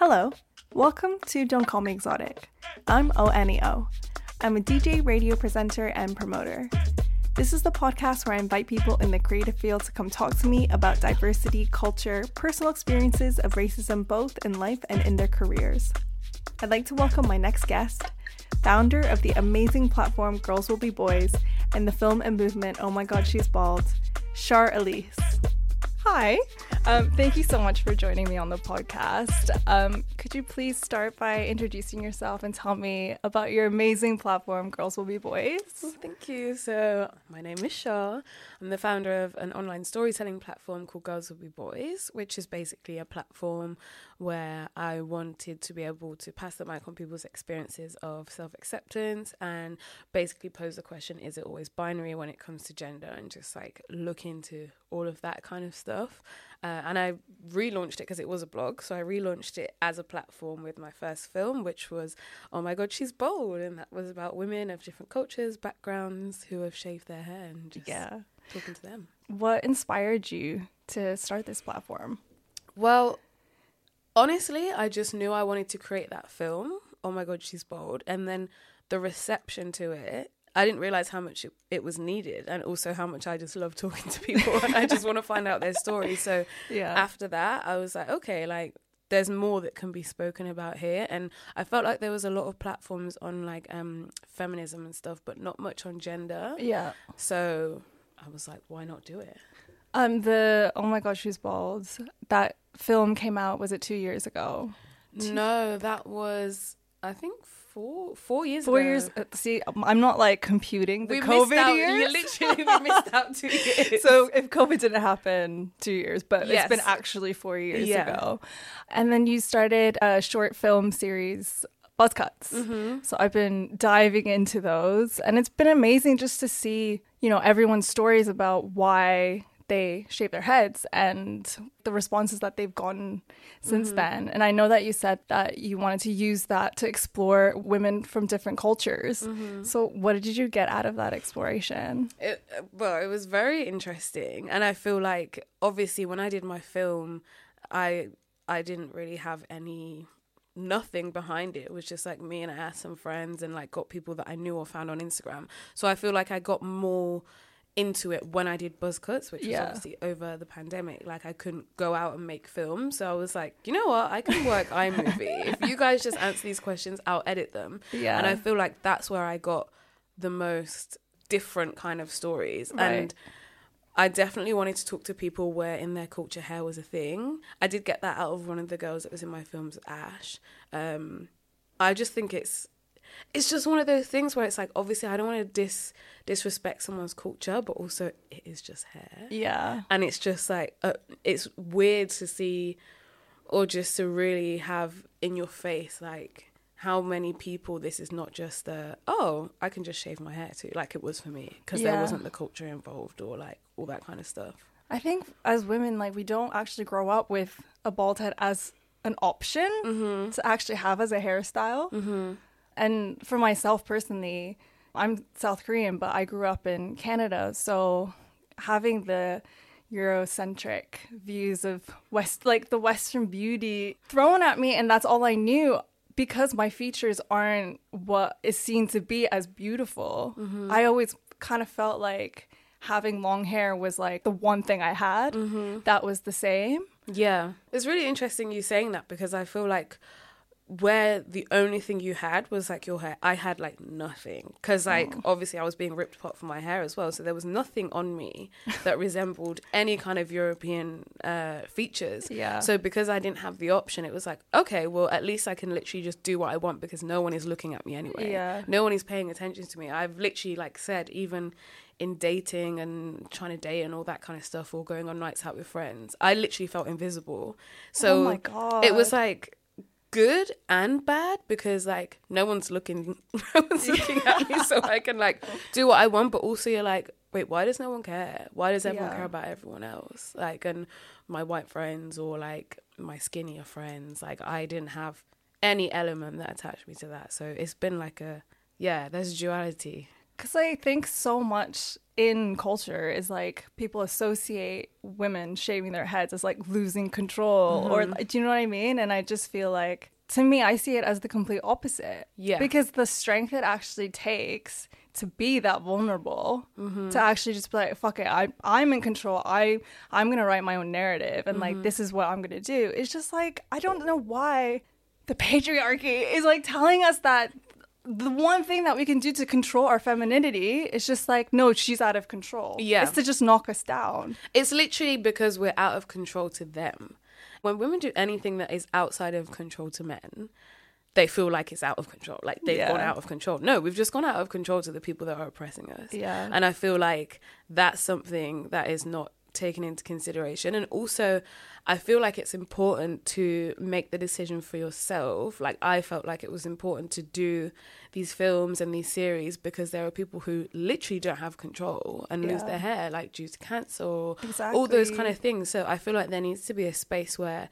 Hello, welcome to Don't Call Me Exotic. I'm O-N-E-O. I'm a DJ, radio presenter, and promoter. This is the podcast where I invite people in the creative field to come talk to me about diversity, culture, personal experiences of racism both in life and in their careers. I'd like to welcome my next guest, founder of the amazing platform Girls Will Be Boys and the film and movement Oh My God, She's Bald, Char Elise. Hi, thank you so much for joining me on the podcast. Could you please start by introducing yourself and tell me about your amazing platform, Girls Will Be Boys? Well, thank you. So my name is Char. I'm the founder of an online storytelling platform called Girls Will Be Boys, which is basically a platform where I wanted to be able to pass the mic on people's experiences of self-acceptance and basically pose the question, is it always binary when it comes to gender, and just like look into all of that kind of stuff. And I relaunched it because it was a blog. So I relaunched it as a platform with my first film, which was Oh My God, She's Bald. And that was about women of different cultures, backgrounds who have shaved their hair and just talking to them. What inspired you to start this platform? Well, honestly, I just knew I wanted to create that film, Oh My God, She's Bald. And then the reception to it, I didn't realize how much it was needed, and also how much I just love talking to people and I just want to find out their story. So after that, I was like, okay, like there's more that can be spoken about here. And I felt like there was a lot of platforms on like feminism and stuff, but not much on gender. Yeah. So I was like, why not do it? The Oh My God, She's Bald, that film came out, was it 2 years ago? No, that was, I think, Four years. See, I'm not like computing the COVID years. We missed out 2 years. So if COVID didn't happen, 2 years, but yes, it's been actually 4 years ago. And then you started a short film series, Buzzcuts. Mm-hmm. So I've been diving into those, and it's been amazing just to see, you know, everyone's stories about why they shave their heads and the responses that they've gotten since then. And I know that you said that you wanted to use that to explore women from different cultures. So what did you get out of that exploration? Well, it was very interesting. And I feel like, obviously, when I did my film, I didn't really have nothing behind it. It was just like me, and I asked some friends and like got people that I knew or found on Instagram. So I feel like I got more into it when I did Buzzcuts, which was obviously over the pandemic. Like I couldn't go out and make films, so I was like, you know what, I can work iMovie. If you guys just answer these questions, I'll edit them. And I feel like that's where I got the most different kind of stories. And I definitely wanted to talk to people where in their culture hair was a thing. I did get that out of one of the girls that was in my films, Ash. I just think it's just one of those things where it's like, obviously, I don't want to disrespect someone's culture, but also it is just hair. Yeah. And it's just like, it's weird to see, or just to really have in your face, like, how many people this is not just I can just shave my hair too, like it was for me, because there wasn't the culture involved or like all that kind of stuff. I think as women, like, we don't actually grow up with a bald head as an option to actually have as a hairstyle. And for myself personally, I'm South Korean, but I grew up in Canada. So having the Eurocentric views of the Western beauty thrown at me, and that's all I knew, because my features aren't what is seen to be as beautiful. I always kind of felt like having long hair was like the one thing I had that was the same. Yeah. It's really interesting you saying that, because I feel like where the only thing you had was like your hair, I had like nothing, because like obviously I was being ripped apart for my hair as well, so there was nothing on me that resembled any kind of European features. So because I didn't have the option, it was like, okay, well, at least I can literally just do what I want, because no one is looking at me anyway. No one is paying attention to me. I've literally like said, even in dating and trying to date and all that kind of stuff, or going on nights out with friends, I literally felt invisible. So oh my God. It was like good and bad, because like no one's looking at me, so I can like do what I want, but also you're like, wait, why does no one care? Why does everyone care about everyone else? Like, and my white friends or like my skinnier friends, like I didn't have any element that attached me to that. So it's been like there's duality. Because I think so much in culture is like people associate women shaving their heads as like losing control, mm-hmm. or like, do you know what I mean? And I just feel like, to me, I see it as the complete opposite. Yeah. Because the strength it actually takes to be that vulnerable, mm-hmm. to actually just be like, fuck it, I'm in control. I'm going to write my own narrative. And mm-hmm. like, this is what I'm going to do. It's just like, I don't know why the patriarchy is like telling us that the one thing that we can do to control our femininity is just like, no, she's out of control. Yeah. It's to just knock us down. It's literally because we're out of control to them. When women do anything that is outside of control to men, they feel like it's out of control. Like they've gone out of control. No, we've just gone out of control to the people that are oppressing us. Yeah. And I feel like that's something that is not taken into consideration. And also I feel like it's important to make the decision for yourself. Like I felt like it was important to do these films and these series because there are people who literally don't have control and lose their hair, like due to cancer or all those kind of things. So I feel like there needs to be a space where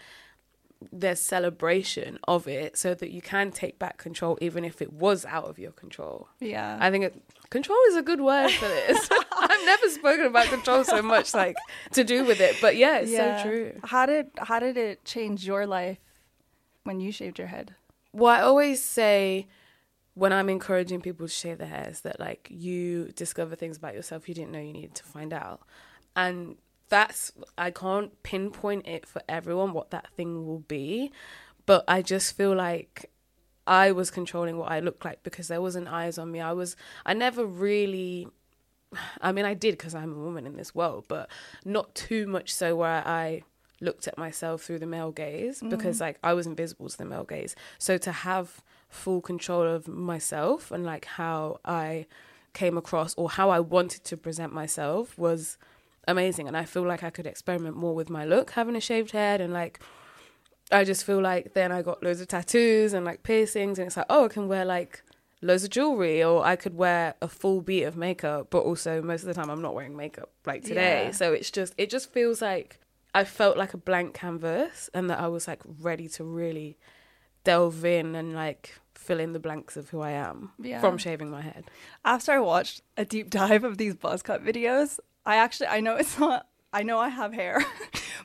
there's celebration of it so that you can take back control even if it was out of your control. Yeah. I think control is a good word for this. I've never spoken about control so much, like, to do with it. But yeah, it's so true. How did it change your life when you shaved your head? Well, I always say when I'm encouraging people to shave their hairs that, like, you discover things about yourself you didn't know you needed to find out. And I can't pinpoint it for everyone what that thing will be, but I just feel like I was controlling what I looked like because there wasn't eyes on me. I did because I'm a woman in this world, but not too much so where I looked at myself through the male gaze, because like I was invisible to the male gaze. So to have full control of myself and like how I came across or how I wanted to present myself was amazing. And I feel like I could experiment more with my look having a shaved head, and like I just feel like then I got loads of tattoos and like piercings, and it's like, oh, I can wear like loads of jewelry, or I could wear a full beat of makeup, but also most of the time I'm not wearing makeup like today. So it just feels like I felt like a blank canvas and that I was like ready to really delve in and like fill in the blanks of who I am from shaving my head. After I watched a deep dive of these Buzzcut videos, I know I have hair,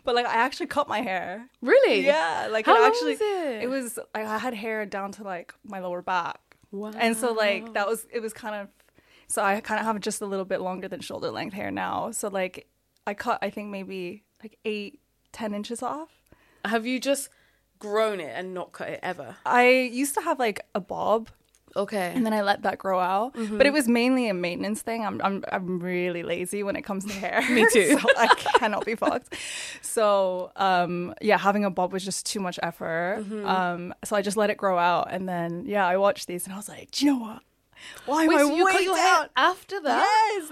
but like I actually cut my hair. Really? Yeah. Like how long was it? It was like I had hair down to like my lower back. Wow. And so like I kind of have just a little bit longer than shoulder length hair now. So like I cut, I think maybe like 8-10 inches off. Have you just grown it and not cut it ever? I used to have like a bob. Okay. And then I let that grow out. Mm-hmm. But it was mainly a maintenance thing. I'm really lazy when it comes to hair. Me too. So I cannot be fucked. So, having a bob was just too much effort. Mm-hmm. So I just let it grow out. And then, I watched these and I was like, do you know what? Why am I waiting? You cut your hair after that? Yes.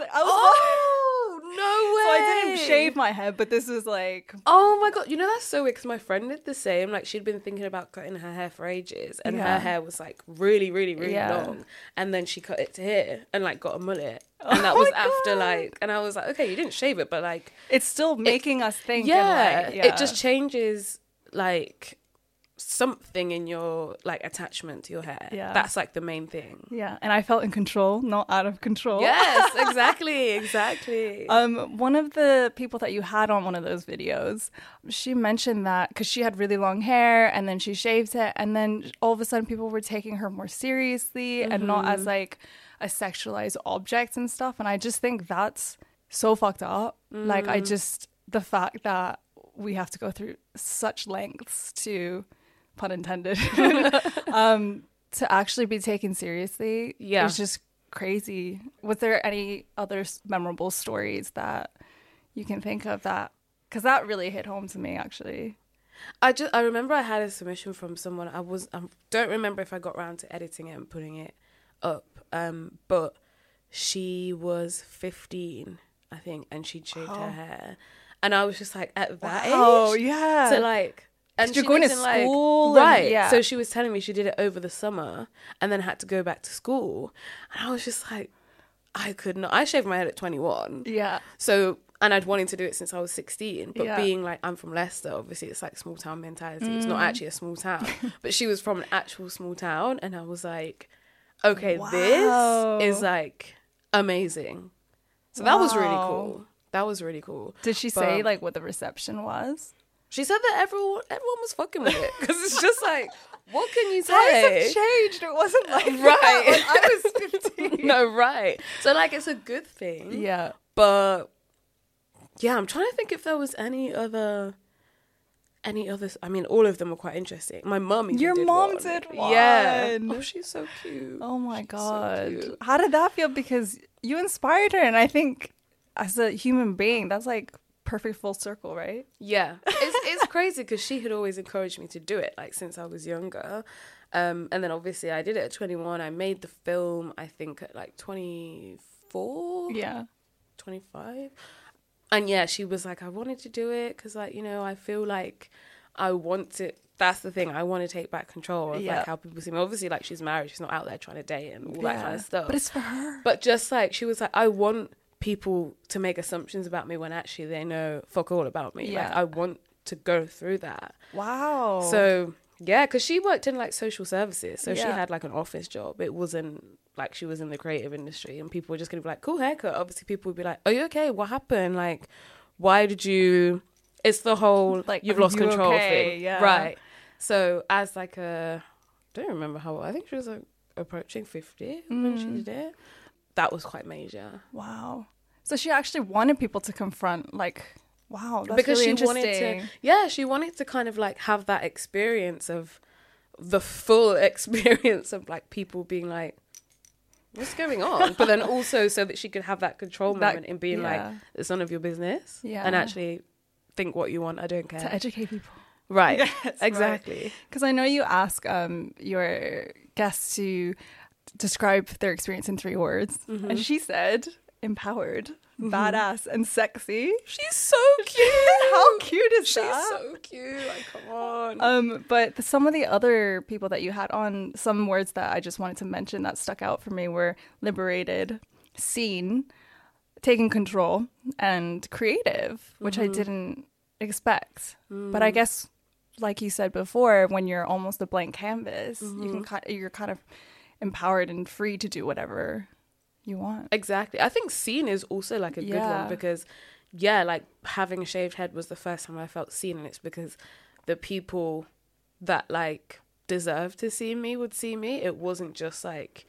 No way. So I didn't shave my head, but this was like... Oh my God. You know, that's so weird because my friend did the same. Like she'd been thinking about cutting her hair for ages and her hair was like really, really, really long. And then she cut it to here and like got a mullet. And that was after like... And I was like, okay, you didn't shave it, but like... It's still making us think. Yeah, like, it just changes like... something in your like attachment to your hair. That's like the main thing. And I felt in control, not out of control. Yes, exactly. One of the people that you had on one of those videos, she mentioned that because she had really long hair and then she shaved it, and then all of a sudden people were taking her more seriously, mm-hmm. and not as like a sexualized object and stuff. And I just think that's so fucked up. Mm. Like the fact that we have to go through such lengths to, pun intended, to actually be taken seriously. Yeah. It's just crazy. Was there any other memorable stories that you can think of that? Because that really hit home to me, actually. I remember I had a submission from someone. I don't remember if I got around to editing it and putting it up, but she was 15, I think, and she'd shaved her hair. And I was just like, at that age? Oh, yeah. So like... And you're going to school. Like, right. Yeah. So she was telling me she did it over the summer and then had to go back to school. And I was just like, I could not. I shaved my head at 21. Yeah. So, and I'd wanted to do it since I was 16. But being like, I'm from Leicester, obviously it's like small town mentality. Mm. It's not actually a small town. But she was from an actual small town. And I was like, okay, This is like... amazing. So that was really cool. That was really cool. Did she say like what the reception was? She said that everyone was fucking with it because it's just like, what can you say? Times have changed. It wasn't like that when I was 15. No, right. So like, it's a good thing. Yeah. But yeah, I'm trying to think if there was any others. I mean, all of them were quite interesting. My mum even did one. Your mom did one. Yeah. Oh, she's so cute. Oh my God. So how did that feel? Because you inspired her, and I think as a human being, that's like perfect full circle, right? Yeah. It's crazy because she had always encouraged me to do it, like since I was younger. And then obviously I did it at 21. I made the film, I think, at like 24. Yeah. 25. And yeah, she was like, I wanted to do it because, like, you know, I feel like I want to. That's the thing. I want to take back control of like how people see me. Obviously, like, she's married. She's not out there trying to date and all that kind of stuff. But it's for her. But just like, she was like, I want people to make assumptions about me when actually they know fuck all about me. Yeah. Like, I want to go through that. Wow. So yeah, because she worked in like social services. So she had like an office job. It wasn't like she was in the creative industry, and people were just gonna be like, cool haircut. Obviously people would be like, are you okay? What happened? Like, why did you, it's the whole like you've lost control thing. Yeah. Right. So as like a, I don't remember how old, I think she was like approaching 50 when she did it. That was quite major. Wow. So she actually wanted people to confront, like, wow, that's because really interesting. She wanted to kind of like have that experience of the full experience of like people being like, what's going on? But then also so that she could have that control moment in being like, it's none of your business. Yeah. And actually think what you want. I don't care. To educate people. Right. Yes, exactly. Because I know you ask your guests to describe their experience in 3 words. Mm-hmm. And she said empowered, badass, and sexy. She's so cute. How cute is that? She's so cute. Like, come on. But some of the other people that you had on, some words that I just wanted to mention that stuck out for me were liberated, seen, taking control, and creative, which I didn't expect. But I guess, like you said before, when you're almost a blank canvas, you're kind of empowered and free to do whatever you want. Exactly. I think seen is also like a good one because, yeah, like having a shaved head was the first time I felt seen, and it's because the people that like deserved to see me would see me. It wasn't just like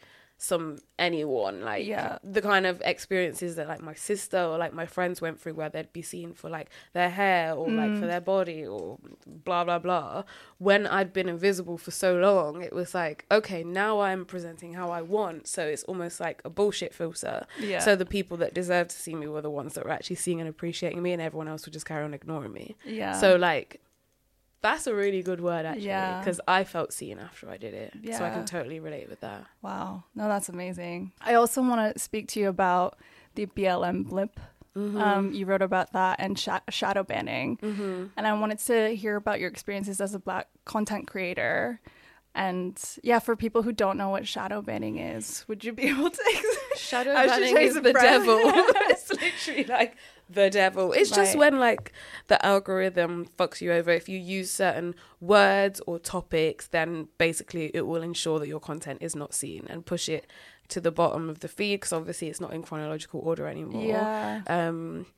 anyone. Like the kind of experiences that like my sister or like my friends went through where they'd be seen for like their hair or like for their body or blah, blah, blah. When I'd been invisible for so long, it was like, okay, now I'm presenting how I want. So it's almost like a bullshit filter. Yeah. So the people that deserved to see me were the ones that were actually seeing and appreciating me, and everyone else would just carry on ignoring me. Yeah. So like, that's a really good word, actually, because I felt seen after I did it. Yeah. So I can totally relate with that. Wow. No, that's amazing. I also want to speak to you about the BLM blip. Mm-hmm. You wrote about that and shadow banning. Mm-hmm. And I wanted to hear about your experiences as a Black content creator. And yeah, for people who don't know what shadow banning is, would you be able to... Shadow banning is the devil. It's literally like... the devil. It's just when like the algorithm fucks you over. If you use certain words or topics, then basically it will ensure that your content is not seen and push it to the bottom of the feed, because obviously it's not in chronological order anymore.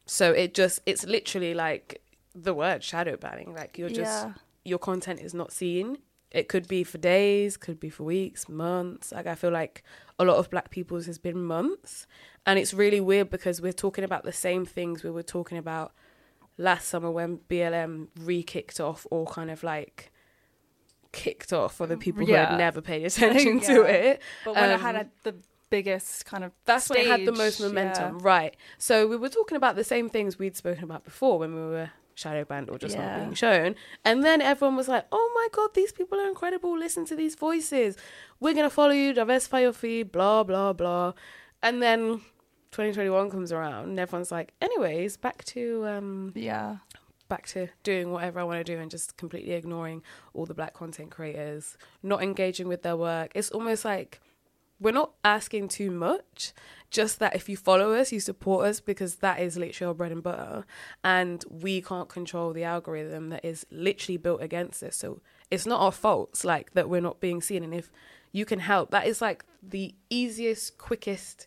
So it's literally like the word shadow banning. Like you're just your content is not seen. It could be for days, could be for weeks, months. Like I feel like a lot of Black people's has been months. And it's really weird because we're talking about the same things we were talking about last summer when BLM re-kicked off, or kind of like kicked off for the people who had never paid attention to it. But when it had the biggest kind of stage, when it had the most momentum. Yeah. Right. So we were talking about the same things we'd spoken about before when we were... shadow banned or just not being shown. And then everyone was like, oh my God, these people are incredible. Listen to these voices. We're going to follow you, diversify your feed, blah, blah, blah. And then 2021 comes around and everyone's like, anyways, back to doing whatever I want to do and just completely ignoring all the Black content creators, not engaging with their work. It's almost like we're not asking too much, just that if you follow us, you support us, because that is literally our bread and butter. And we can't control the algorithm that is literally built against us. So it's not our faults, like, that we're not being seen. And if you can help, that is like the easiest, quickest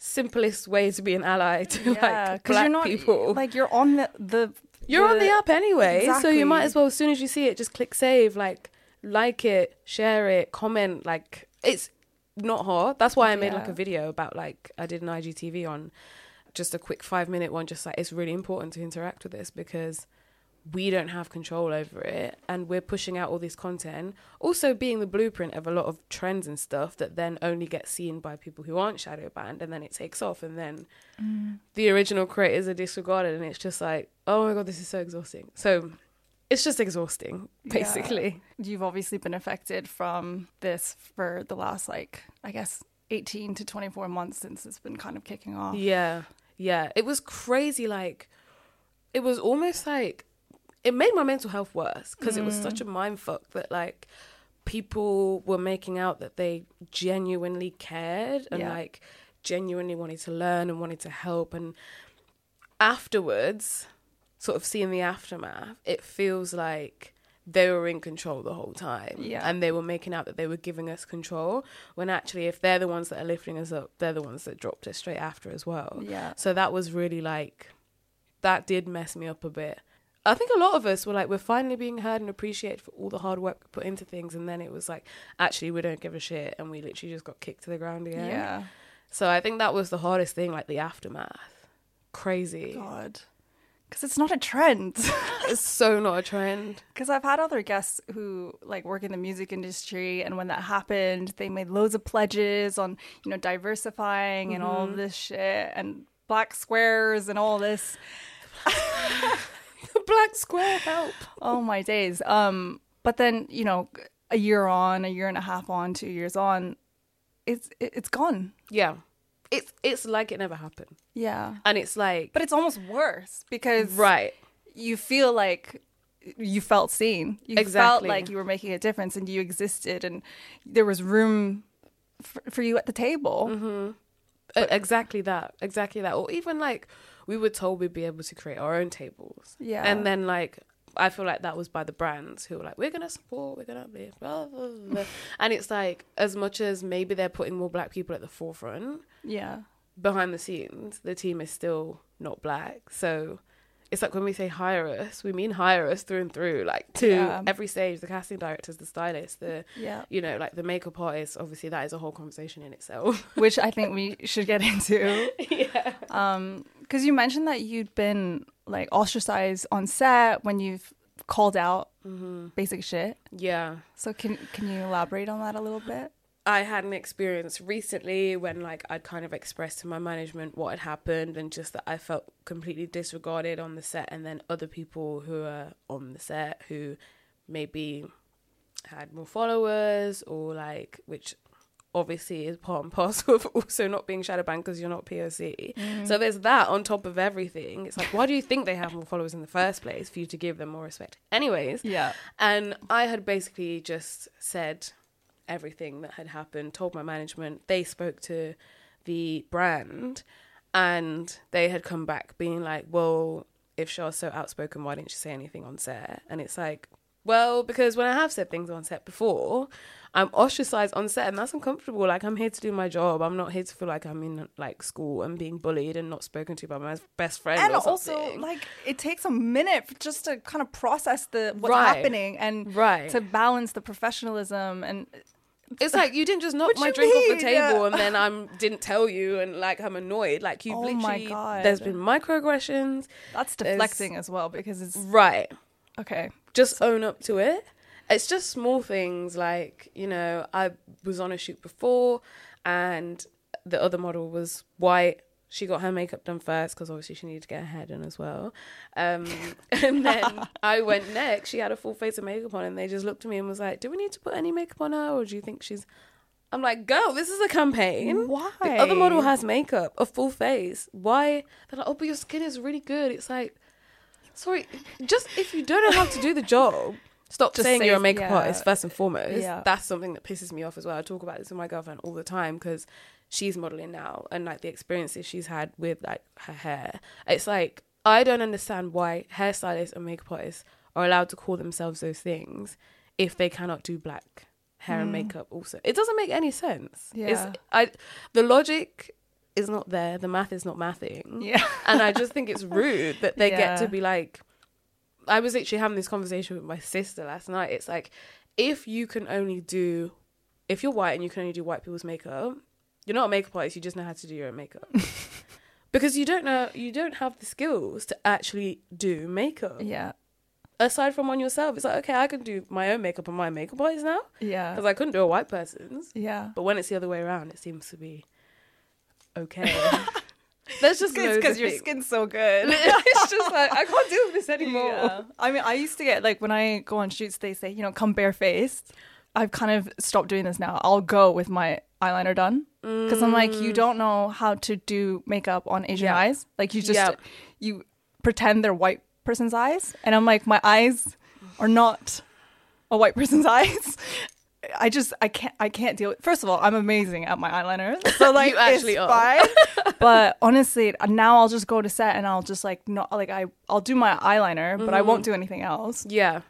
simplest way to be an ally to like black you're not, people. Like you're on the app anyway, exactly. So you might as well, as soon as you see it, just click save, like it, share it, comment. Like it's not hard. That's why I made like a video about like I did an IGTV on just a quick 5-minute one. Just like it's really important to interact with this because we don't have control over it, and we're pushing out all this content, also being the blueprint of a lot of trends and stuff that then only get seen by people who aren't shadow banned, and then it takes off, and then the original creators are disregarded, and it's just like, oh my god, this is so exhausting. So it's just exhausting, basically. You've obviously been affected from this for the last, like, I guess 18 to 24 months since it's been kind of kicking off. Yeah. It was crazy. Like, it was almost like, it made my mental health worse because it was such a mind fuck that like people were making out that they genuinely cared and like genuinely wanted to learn and wanted to help. And afterwards, sort of seeing the aftermath, it feels like they were in control the whole time. Yeah. And they were making out that they were giving us control when actually if they're the ones that are lifting us up, they're the ones that dropped us straight after as well. Yeah. So that was really like, that did mess me up a bit. I think a lot of us were like, we're finally being heard and appreciated for all the hard work we put into things. And then it was like, actually, we don't give a shit. And we literally just got kicked to the ground again. Yeah. So I think that was the hardest thing, like the aftermath. Crazy. God. Because it's not a trend. It's so not a trend. Because I've had other guests who like work in the music industry. And when that happened, they made loads of pledges on, you know, diversifying and all this shit. And black squares and all this. Black square, help. Oh my days. But then, you know, a year and a half on, 2 years on, it's gone. Yeah. It's like it never happened. Yeah. And it's like, but it's almost worse because you feel like you felt seen. You felt like you were making a difference and you existed and there was room for you at the table. Mm-hmm. But exactly that. Or even like, we were told we'd be able to create our own tables. Yeah. And then, like, I feel like that was by the brands who were like, we're going to support, we're going to be blah, blah, blah. And it's like, as much as maybe they're putting more black people at the forefront, behind the scenes, the team is still not black. So it's like when we say hire us, we mean hire us through and through, like to every stage, the casting directors, the stylists, the, you know, like the makeup artists. Obviously, that is a whole conversation in itself. Which I think we should get into. Yeah. Because you mentioned that you'd been like ostracized on set when you've called out basic shit. Yeah. So can you elaborate on that a little bit? I had an experience recently when like I'd kind of expressed to my management what had happened and just that I felt completely disregarded on the set, and then other people who are on the set who maybe had more followers or like, which obviously is part and parcel of also not being shadow banned because you're not POC. So there's that on top of everything. It's like, why do you think they have more followers in the first place for you to give them more respect? Anyways, and I had basically just said everything that had happened, told my management. They spoke to the brand and they had come back being like, well, if Char's so outspoken, why didn't she say anything on set? And it's like, well, because when I have said things on set before, I'm ostracized on set and that's uncomfortable. Like, I'm here to do my job. I'm not here to feel like I'm in like school and being bullied and not spoken to by my best friend. And also, like, it takes a minute just to kind of process what's happening and to balance the professionalism. And it's like, you didn't just knock my drink off the table and then I didn't tell you and like I'm annoyed. Like, you've literally, there's been microaggressions. That's deflecting as well because it's okay. Just own up to it. It's just small things like, you know, I was on a shoot before and the other model was white. She got her makeup done first because obviously she needed to get her hair done as well. And then I went next. She had a full face of makeup on and they just looked at me and was like, do we need to put any makeup on her or do you think she's... I'm like, girl, this is a campaign. Why? The other model has makeup, a full face. Why? They're like, oh, but your skin is really good. It's like... Sorry, just if you don't know how to do the job, stop just saying you're a makeup artist first and foremost. Yeah. That's something that pisses me off as well. I talk about this with my girlfriend all the time because she's modeling now and like the experiences she's had with like her hair. It's like, I don't understand why hairstylists and makeup artists are allowed to call themselves those things if they cannot do black hair and makeup also. It doesn't make any sense. Yeah. The logic is not there. The math is not mathing. Yeah. And I just think it's rude that they get to be like, I was literally having this conversation with my sister last night. It's like, if you're white and you can only do white people's makeup, you're not a makeup artist, you just know how to do your own makeup. Because you don't have the skills to actually do makeup. Yeah. Aside from on yourself, it's like, okay, I can do my own makeup and my makeup artist now. Yeah. Because I couldn't do a white person's. Yeah. But when it's the other way around, it seems to be okay. That's just good because your skin's so good. It's just like, I can't deal with this anymore. Yeah. I mean, I used to get, like, when I go on shoots, they say, you know, come barefaced. I've kind of stopped doing this now. I'll go with my eyeliner done because I'm like, you don't know how to do makeup on Asian eyes. Like, you just you pretend they're white person's eyes, and I'm like, my eyes are not a white person's eyes. I can't deal with. First of all, I'm amazing at my eyeliner, so like, you actually it's fine. But honestly, now I'll just go to set and I'll just like not like I'll do my eyeliner, but I won't do anything else. Yeah,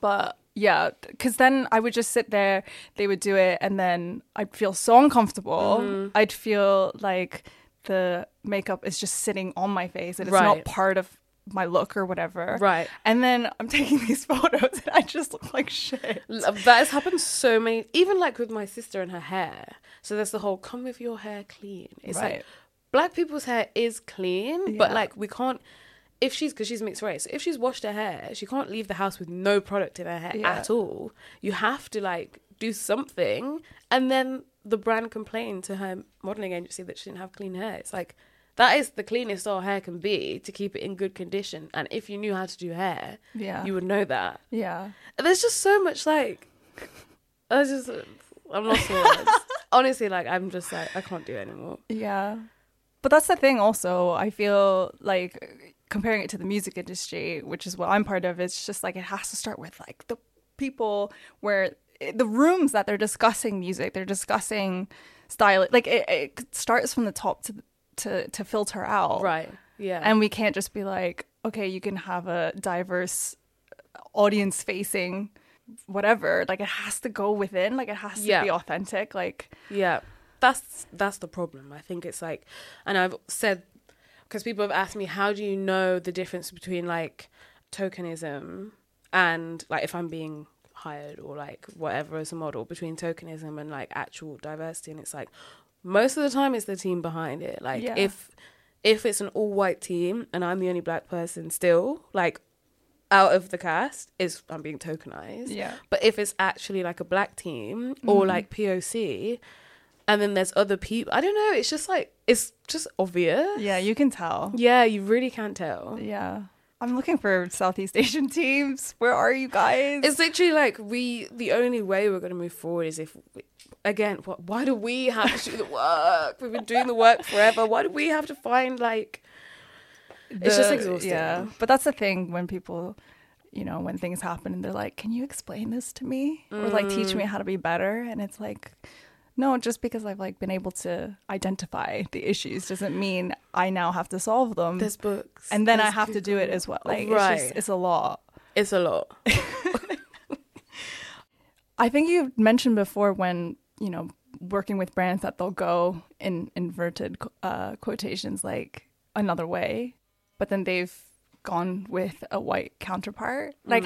but. Yeah, because then I would just sit there, they would do it, and then I'd feel so uncomfortable. Mm-hmm. I'd feel like the makeup is just sitting on my face and it's not part of my look or whatever. Right. And then I'm taking these photos and I just look like shit. That has happened so many, even like with my sister and her hair. So there's the whole, come with your hair clean. It's like, black people's hair is clean, but like we can't. Because she's mixed race, if she's washed her hair, she can't leave the house with no product in her hair at all. You have to, like, do something. And then the brand complained to her modeling agency that she didn't have clean hair. It's like, that is the cleanest our hair can be to keep it in good condition. And if you knew how to do hair, you would know that. Yeah. And there's just so much, like, I'm lost for words. Honestly, like, I'm just like, I can't do it anymore. Yeah. But that's the thing also. I feel like, comparing it to the music industry, which is what I'm part of, it's just like it has to start with like the people where the rooms that they're discussing music, they're discussing style. Like it starts from the top to filter out. Right. Yeah. And we can't just be like, okay, you can have a diverse audience facing whatever. Like it has to go within. Like it has to be authentic. Like that's the problem. I think it's like, and I've said. Because people have asked me, how do you know the difference between, like, tokenism and, like, if I'm being hired or, like, whatever as a model, between tokenism and, like, actual diversity? And it's, like, most of the time it's the team behind it. Like, if it's an all-white team and I'm the only black person still, like, out of the cast, I'm being tokenized. Yeah. But if it's actually, like, a black team or, like, POC... And then there's other people. I don't know. It's just like, it's just obvious. Yeah, you can tell. Yeah, you really can tell. Yeah. I'm looking for Southeast Asian teams. Where are you guys? It's literally like the only way we're going to move forward is if, why do we have to do the work? We've been doing the work forever. Why do we have to find like, it's just exhausting. Yeah. But that's the thing when people, you know, when things happen and they're like, can you explain this to me? Or like teach me how to be better? And it's like... No, just because I've like been able to identify the issues doesn't mean I now have to solve them. There's books. And then I have to do it as well. Like, it's a lot. It's a lot. I think you mentioned before when, you know, working with brands that they'll go in inverted quotations, like another way, but then they've gone with a white counterpart. Like,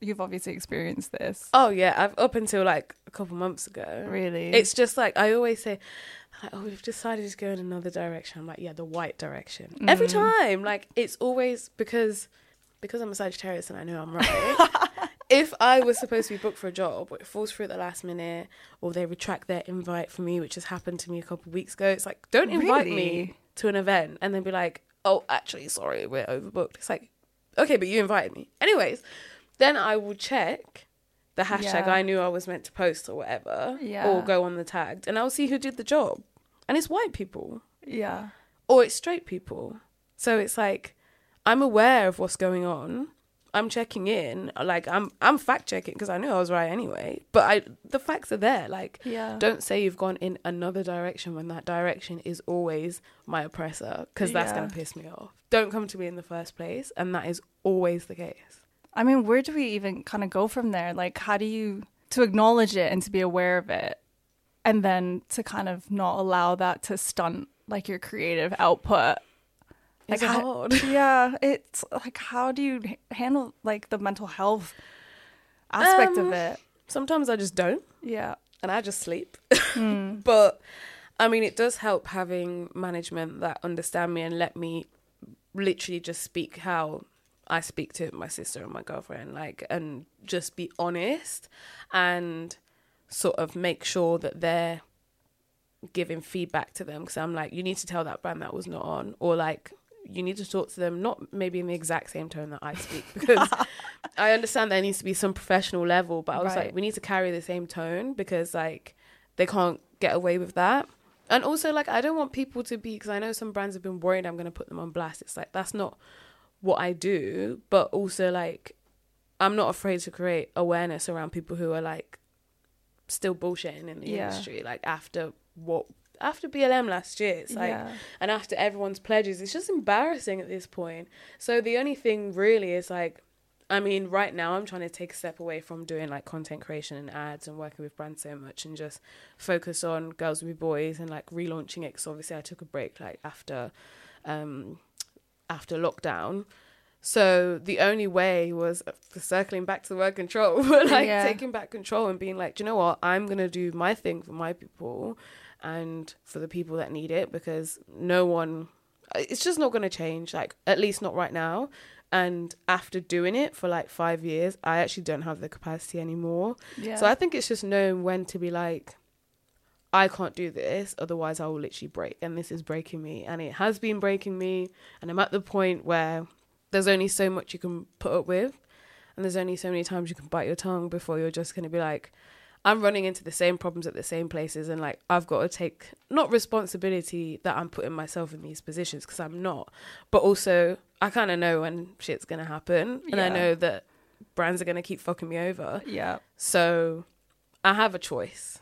You've obviously experienced this. Oh, yeah. Up until, like, a couple months ago. Really? It's just, like, I always say, like, oh, we've decided to go in another direction. I'm like, yeah, the white direction. Every time. Like, it's always because I'm a Sagittarius and I know I'm right. If I was supposed to be booked for a job, it falls through at the last minute, or they retract their invite for me, which has happened to me a couple of weeks ago. It's like, don't invite me to an event and then be like, oh, actually, sorry, we're overbooked. It's like, okay, but you invited me. Anyways... Then I will check the hashtag I knew I was meant to post or whatever, or go on the tagged, and I'll see who did the job. And it's white people. Yeah. Or it's straight people. So it's like, I'm aware of what's going on. I'm checking in. Like, I'm fact-checking because I knew I was right anyway. But the facts are there. Like, don't say you've gone in another direction when that direction is always my oppressor, because that's going to piss me off. Don't come to me in the first place, and that is always the case. I mean, where do we even kind of go from there? Like, how do you, to acknowledge it and to be aware of it, and then to kind of not allow that to stunt like your creative output. Like how, yeah, it's like, how do you handle like the mental health aspect of it? Sometimes I just don't. Yeah. And I just sleep. Mm. But I mean, it does help having management that understand me and let me literally just speak how I speak to my sister and my girlfriend, like, and just be honest and sort of make sure that they're giving feedback to them. Because I'm like, you need to tell that brand that was not on, or like, you need to talk to them, not maybe in the exact same tone that I speak, because I understand there needs to be some professional level, but I was like, we need to carry the same tone, because like they can't get away with that. And also, like, I don't want people to be, because I know some brands have been worried I'm going to put them on blast. It's like, that's not what I do. But also, like, I'm not afraid to create awareness around people who are like still bullshitting in the industry, like after BLM last year, it's like, and after everyone's pledges, it's just embarrassing at this point. So the only thing really is like, I mean, right now I'm trying to take a step away from doing like content creation and ads and working with brands so much, and just focus on Girls Will Be Boys and like relaunching it. Because obviously I took a break like after lockdown. So the only way was circling back to word control, like taking back control and being like, do you know what? I'm going to do my thing for my people and for the people that need it, because no one, it's just not going to change, like at least not right now. And after doing it for like 5 years, I actually don't have the capacity anymore. Yeah. So I think it's just knowing when to be like, I can't do this, otherwise I will literally break. And this is breaking me, and it has been breaking me. And I'm at the point where there's only so much you can put up with, and there's only so many times you can bite your tongue before you're just going to be like, I'm running into the same problems at the same places, and like I've got to take not responsibility that I'm putting myself in these positions, because I'm not, but also I kind of know when shit's going to happen, and I know that brands are going to keep fucking me over. Yeah. So I have a choice,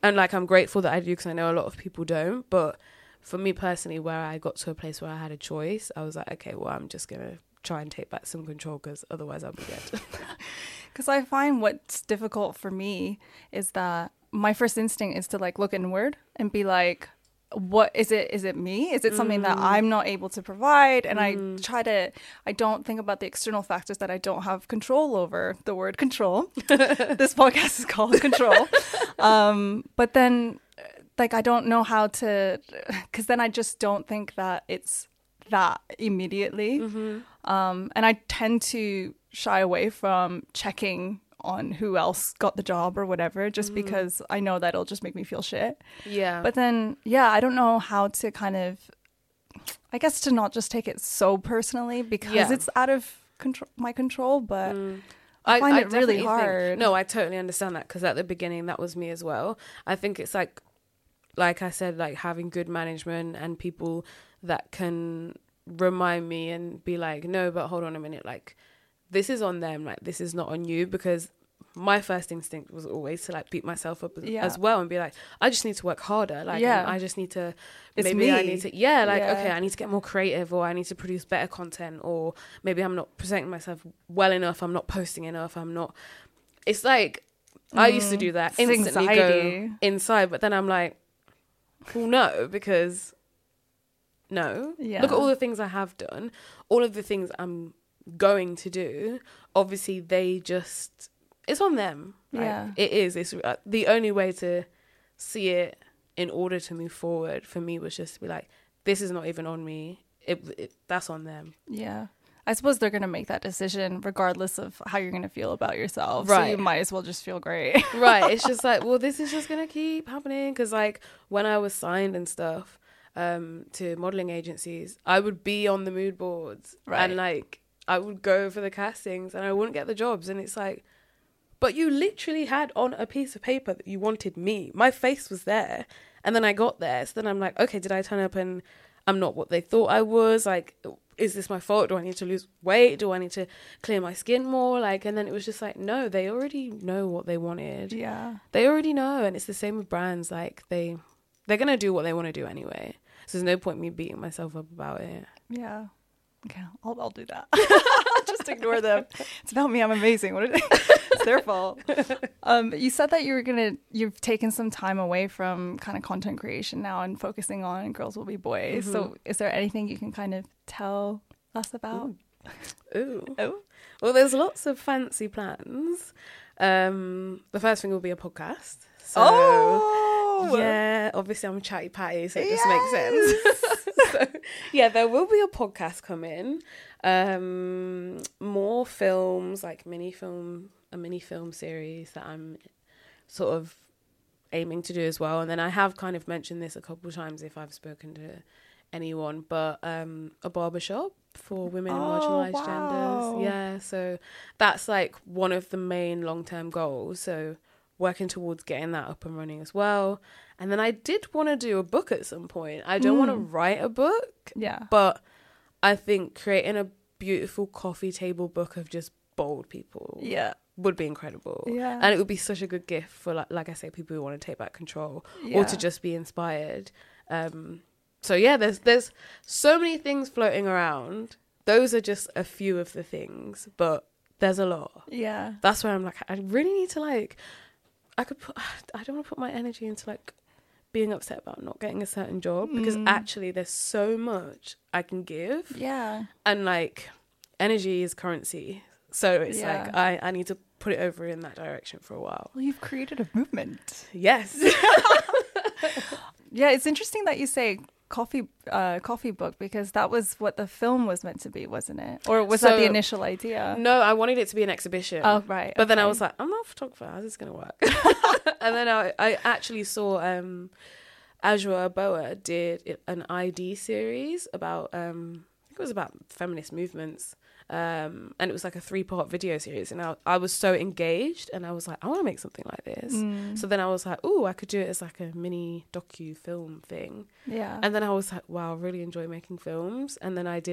and like I'm grateful that I do, because I know a lot of people don't. But for me personally, where I got to a place where I had a choice, I was like, okay, well, I'm just going to try and take back some control, because otherwise I'll be dead. Because I find what's difficult for me is that my first instinct is to like look inward and be like, what is it? Is it me? Is it something that I'm not able to provide? And I don't think about the external factors that I don't have control over. The word control. This podcast is called Control. But then like, I don't know how to, because then I just don't think that it's that immediately. Mm-hmm. And I tend to shy away from checking on who else got the job or whatever, just because I know that'll just make me feel shit. Yeah. But then, yeah, I don't know how to kind of, I guess, to not just take it so personally, because it's out of my control, but I find it really hard. No, I totally understand that, because at the beginning that was me as well. I think it's like I said, like having good management and people that can remind me and be like, no, but hold on a minute, like, this is on them, like, this is not on you. Because my first instinct was always to, like, beat myself up as well and be like, I just need to work harder. Like, I just need to, okay, I need to get more creative, or I need to produce better content, or maybe I'm not presenting myself well enough, I'm not posting enough, I'm not. It's like, I used to do that, instantly go inside, but then I'm like, well, no, because no. Yeah. Look at all the things I have done, all of the things I'm going to do. Obviously they just, it's on them, right? It's the only way to see it in order to move forward for me was just to be like, this is not even on me, it that's on them. I suppose they're gonna make that decision regardless of how you're gonna feel about yourself, right? So you might as well just feel great. Right. It's just like, well, this is just gonna keep happening, because like when I was signed and stuff to modeling agencies, I would be on the mood boards, right? And like I would go for the castings and I wouldn't get the jobs. And it's like, but you literally had on a piece of paper that you wanted me. My face was there. And then I got there. So then I'm like, okay, did I turn up and I'm not what they thought I was? Like, is this my fault? Do I need to lose weight? Do I need to clear my skin more? Like, and then it was just like, no, they already know what they wanted. Yeah. They already know. And it's the same with brands. Like they're going to do what they want to do anyway. So there's no point me beating myself up about it. Yeah. Okay, I'll do that. Just ignore them. It's about me. I'm amazing. What are they? It's their fault. You said that you've taken some time away from kind of content creation now and focusing on Girls Will Be Boys. Mm-hmm. So is there anything you can kind of tell us about? Ooh. Oh. Well, there's lots of fancy plans. The first thing will be a podcast. So, yeah, obviously I'm chatty patty, so it just makes sense. So, yeah, there will be a podcast coming. More films, like a mini film series that I'm sort of aiming to do as well. And then I have kind of mentioned this a couple of times if I've spoken to anyone, but a barbershop for women and marginalized genders. Yeah, so that's like one of the main long-term goals. So working towards getting that up and running as well. And then I did want to do a book at some point. I don't want to write a book, but I think creating a beautiful coffee table book of just bold people would be incredible. And it would be such a good gift for, like I say, people who want to take back control or to just be inspired. So yeah, there's so many things floating around. Those are just a few of the things, but there's a lot. Yeah. That's where I'm like, I really need to I don't want to put my energy into like being upset about not getting a certain job because actually there's so much I can give. Yeah. And like energy is currency. So it's like I need to put it over in that direction for a while. Well, you've created a movement. Yes. Yeah, it's interesting that you say coffee book because that was what the film was meant to be, wasn't it? Or was that the initial idea? No, I wanted it to be an exhibition. Oh, right. But then I was like, I'm not a photographer. How's this going to work? And then I actually saw Azua Boa did an ID series about, I think it was about feminist movements. And it was like a 3-part video series. And I was so engaged and I was like, I want to make something like this. So then I was like, oh, I could do it as like a mini docu-film thing. Yeah. And then I was like, wow, I really enjoy making films. And then I've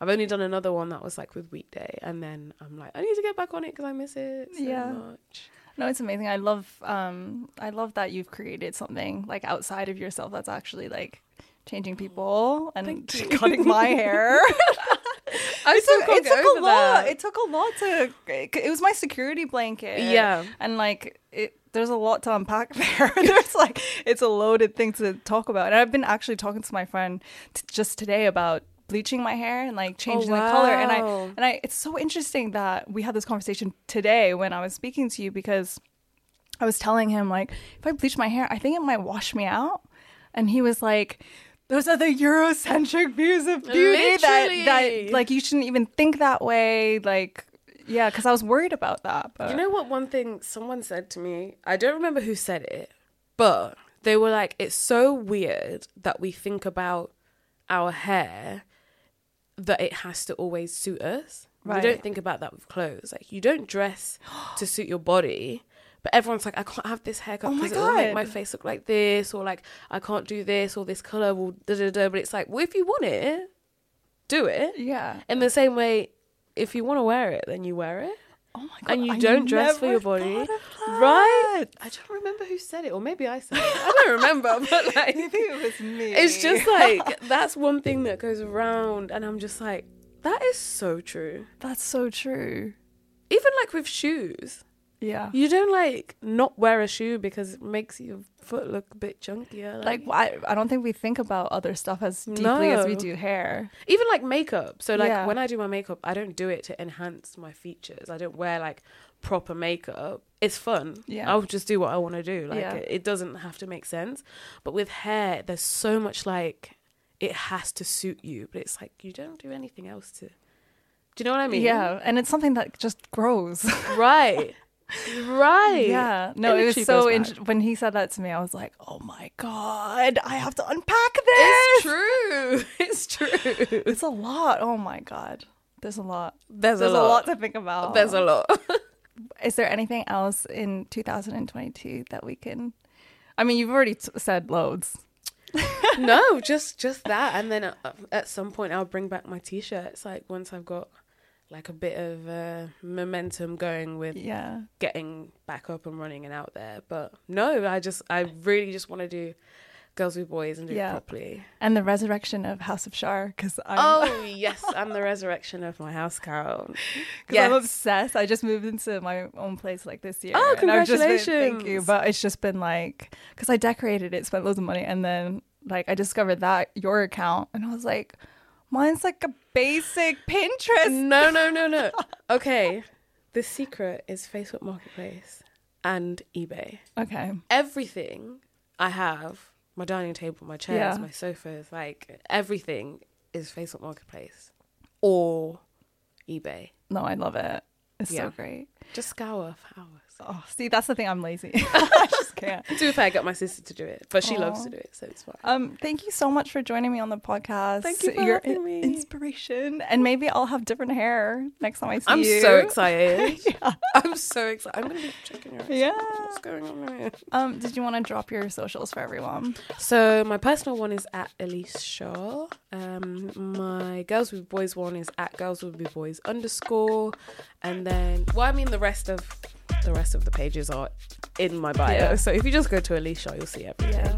only done another one that was like with Weekday. And then I'm like, I need to get back on it because I miss it so much. No, it's amazing. I love that you've created something like outside of yourself that's actually like changing people and cutting my hair. It took a lot to. It was my security blanket. Yeah, and like there's a lot to unpack there. There's like it's a loaded thing to talk about. And I've been actually talking to my friend just today about bleaching my hair and like changing the color. And I it's so interesting that we had this conversation today when I was speaking to you because I was telling him like if I bleach my hair, I think it might wash me out. And he was like, those are the Eurocentric views of beauty that like, you shouldn't even think that way. Like, yeah, because I was worried about that. But you know what? One thing someone said to me, I don't remember who said it, but they were like, it's so weird that we think about our hair that it has to always suit us. Right. We don't think about that with clothes. Like, you don't dress to suit your body. But everyone's like, I can't have this haircut because it'll make my face look like this, or like I can't do this, or this color will da da da. But it's like, well, if you want it, do it. Yeah. In the same way, if you want to wear it, then you wear it. Oh my god. And you don't dress for your body, right? I don't remember who said it, or maybe I said it. I don't remember, but like, I think it was me. It's just like that's one thing that goes around, and I'm just like, that is so true. That's so true. Even like with shoes. Yeah. You don't, like, not wear a shoe because it makes your foot look a bit chunkier. Like I don't think we think about other stuff as deeply as we do hair. Even, like, makeup. So, like, when I do my makeup, I don't do it to enhance my features. I don't wear, like, proper makeup. It's fun. Yeah. I'll just do what I want to do. Like, it doesn't have to make sense. But with hair, there's so much, like, it has to suit you. But it's like, you don't do anything else to... Do you know what I mean? Yeah, and it's something that just grows. Right. Right. Yeah. No, it was so when he said that to me, I was like, oh my god, I have to unpack this. It's true. It's a lot. Oh my god. There's a lot. There's a lot to think about. There's a lot. Is there anything else in 2022 that we can... I mean, you've already said loads. No, just that. And then at some point I'll bring back my t-shirts, like once I've got like a bit of momentum going with getting back up and running and out there. But no, I really just want to do, Girls Will Be Boys and do it properly. And the resurrection of House of Shar, because I'm... Oh, yes, and the resurrection of my house cow. Because I'm obsessed. I just moved into my own place like this year. Oh, congratulations. And I've just been, thank you. But it's just been like, because I decorated it, spent loads of money, and then like I discovered that, your account, and I was like, mine's like a basic Pinterest. No. Okay. The secret is Facebook Marketplace and eBay. Okay. Everything I have, my dining table, my chairs, my sofas, like everything is Facebook Marketplace or eBay. No, I love it. It's so great. Just scour for hours. Oh, see, that's the thing. I'm lazy. I just can't. To be fair, I got my sister to do it, but she loves to do it, so it's fine. Thank you so much for joining me on the podcast. Thank you for having me. Inspiration, and maybe I'll have different hair next time I see you. I'm so excited. I'm so excited. I'm gonna be checking your eyes. Yeah. What's going on here? Did you want to drop your socials for everyone? So my personal one is @EliseShaw. My Girls Will Be Boys one is @GirlsWillBeBoys_, and then the rest of. The rest of the pages are in my bio. Yeah. So if you just go to Alicia, you'll see everything. Yeah.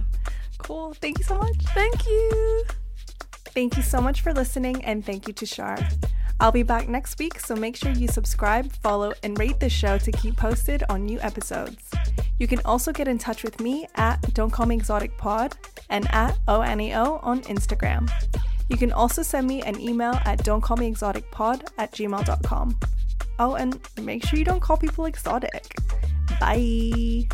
Cool. Thank you so much. Thank you. Thank you so much for listening, and thank you to Char. I'll be back next week, so make sure you subscribe, follow, and rate this show to keep posted on new episodes. You can also get in touch with me @Don'tCallMeExoticPod and @O-N-E-O on Instagram. You can also send me an email at don'tcallmeexoticpod@gmail.com. Oh, and make sure you don't call people exotic. Bye.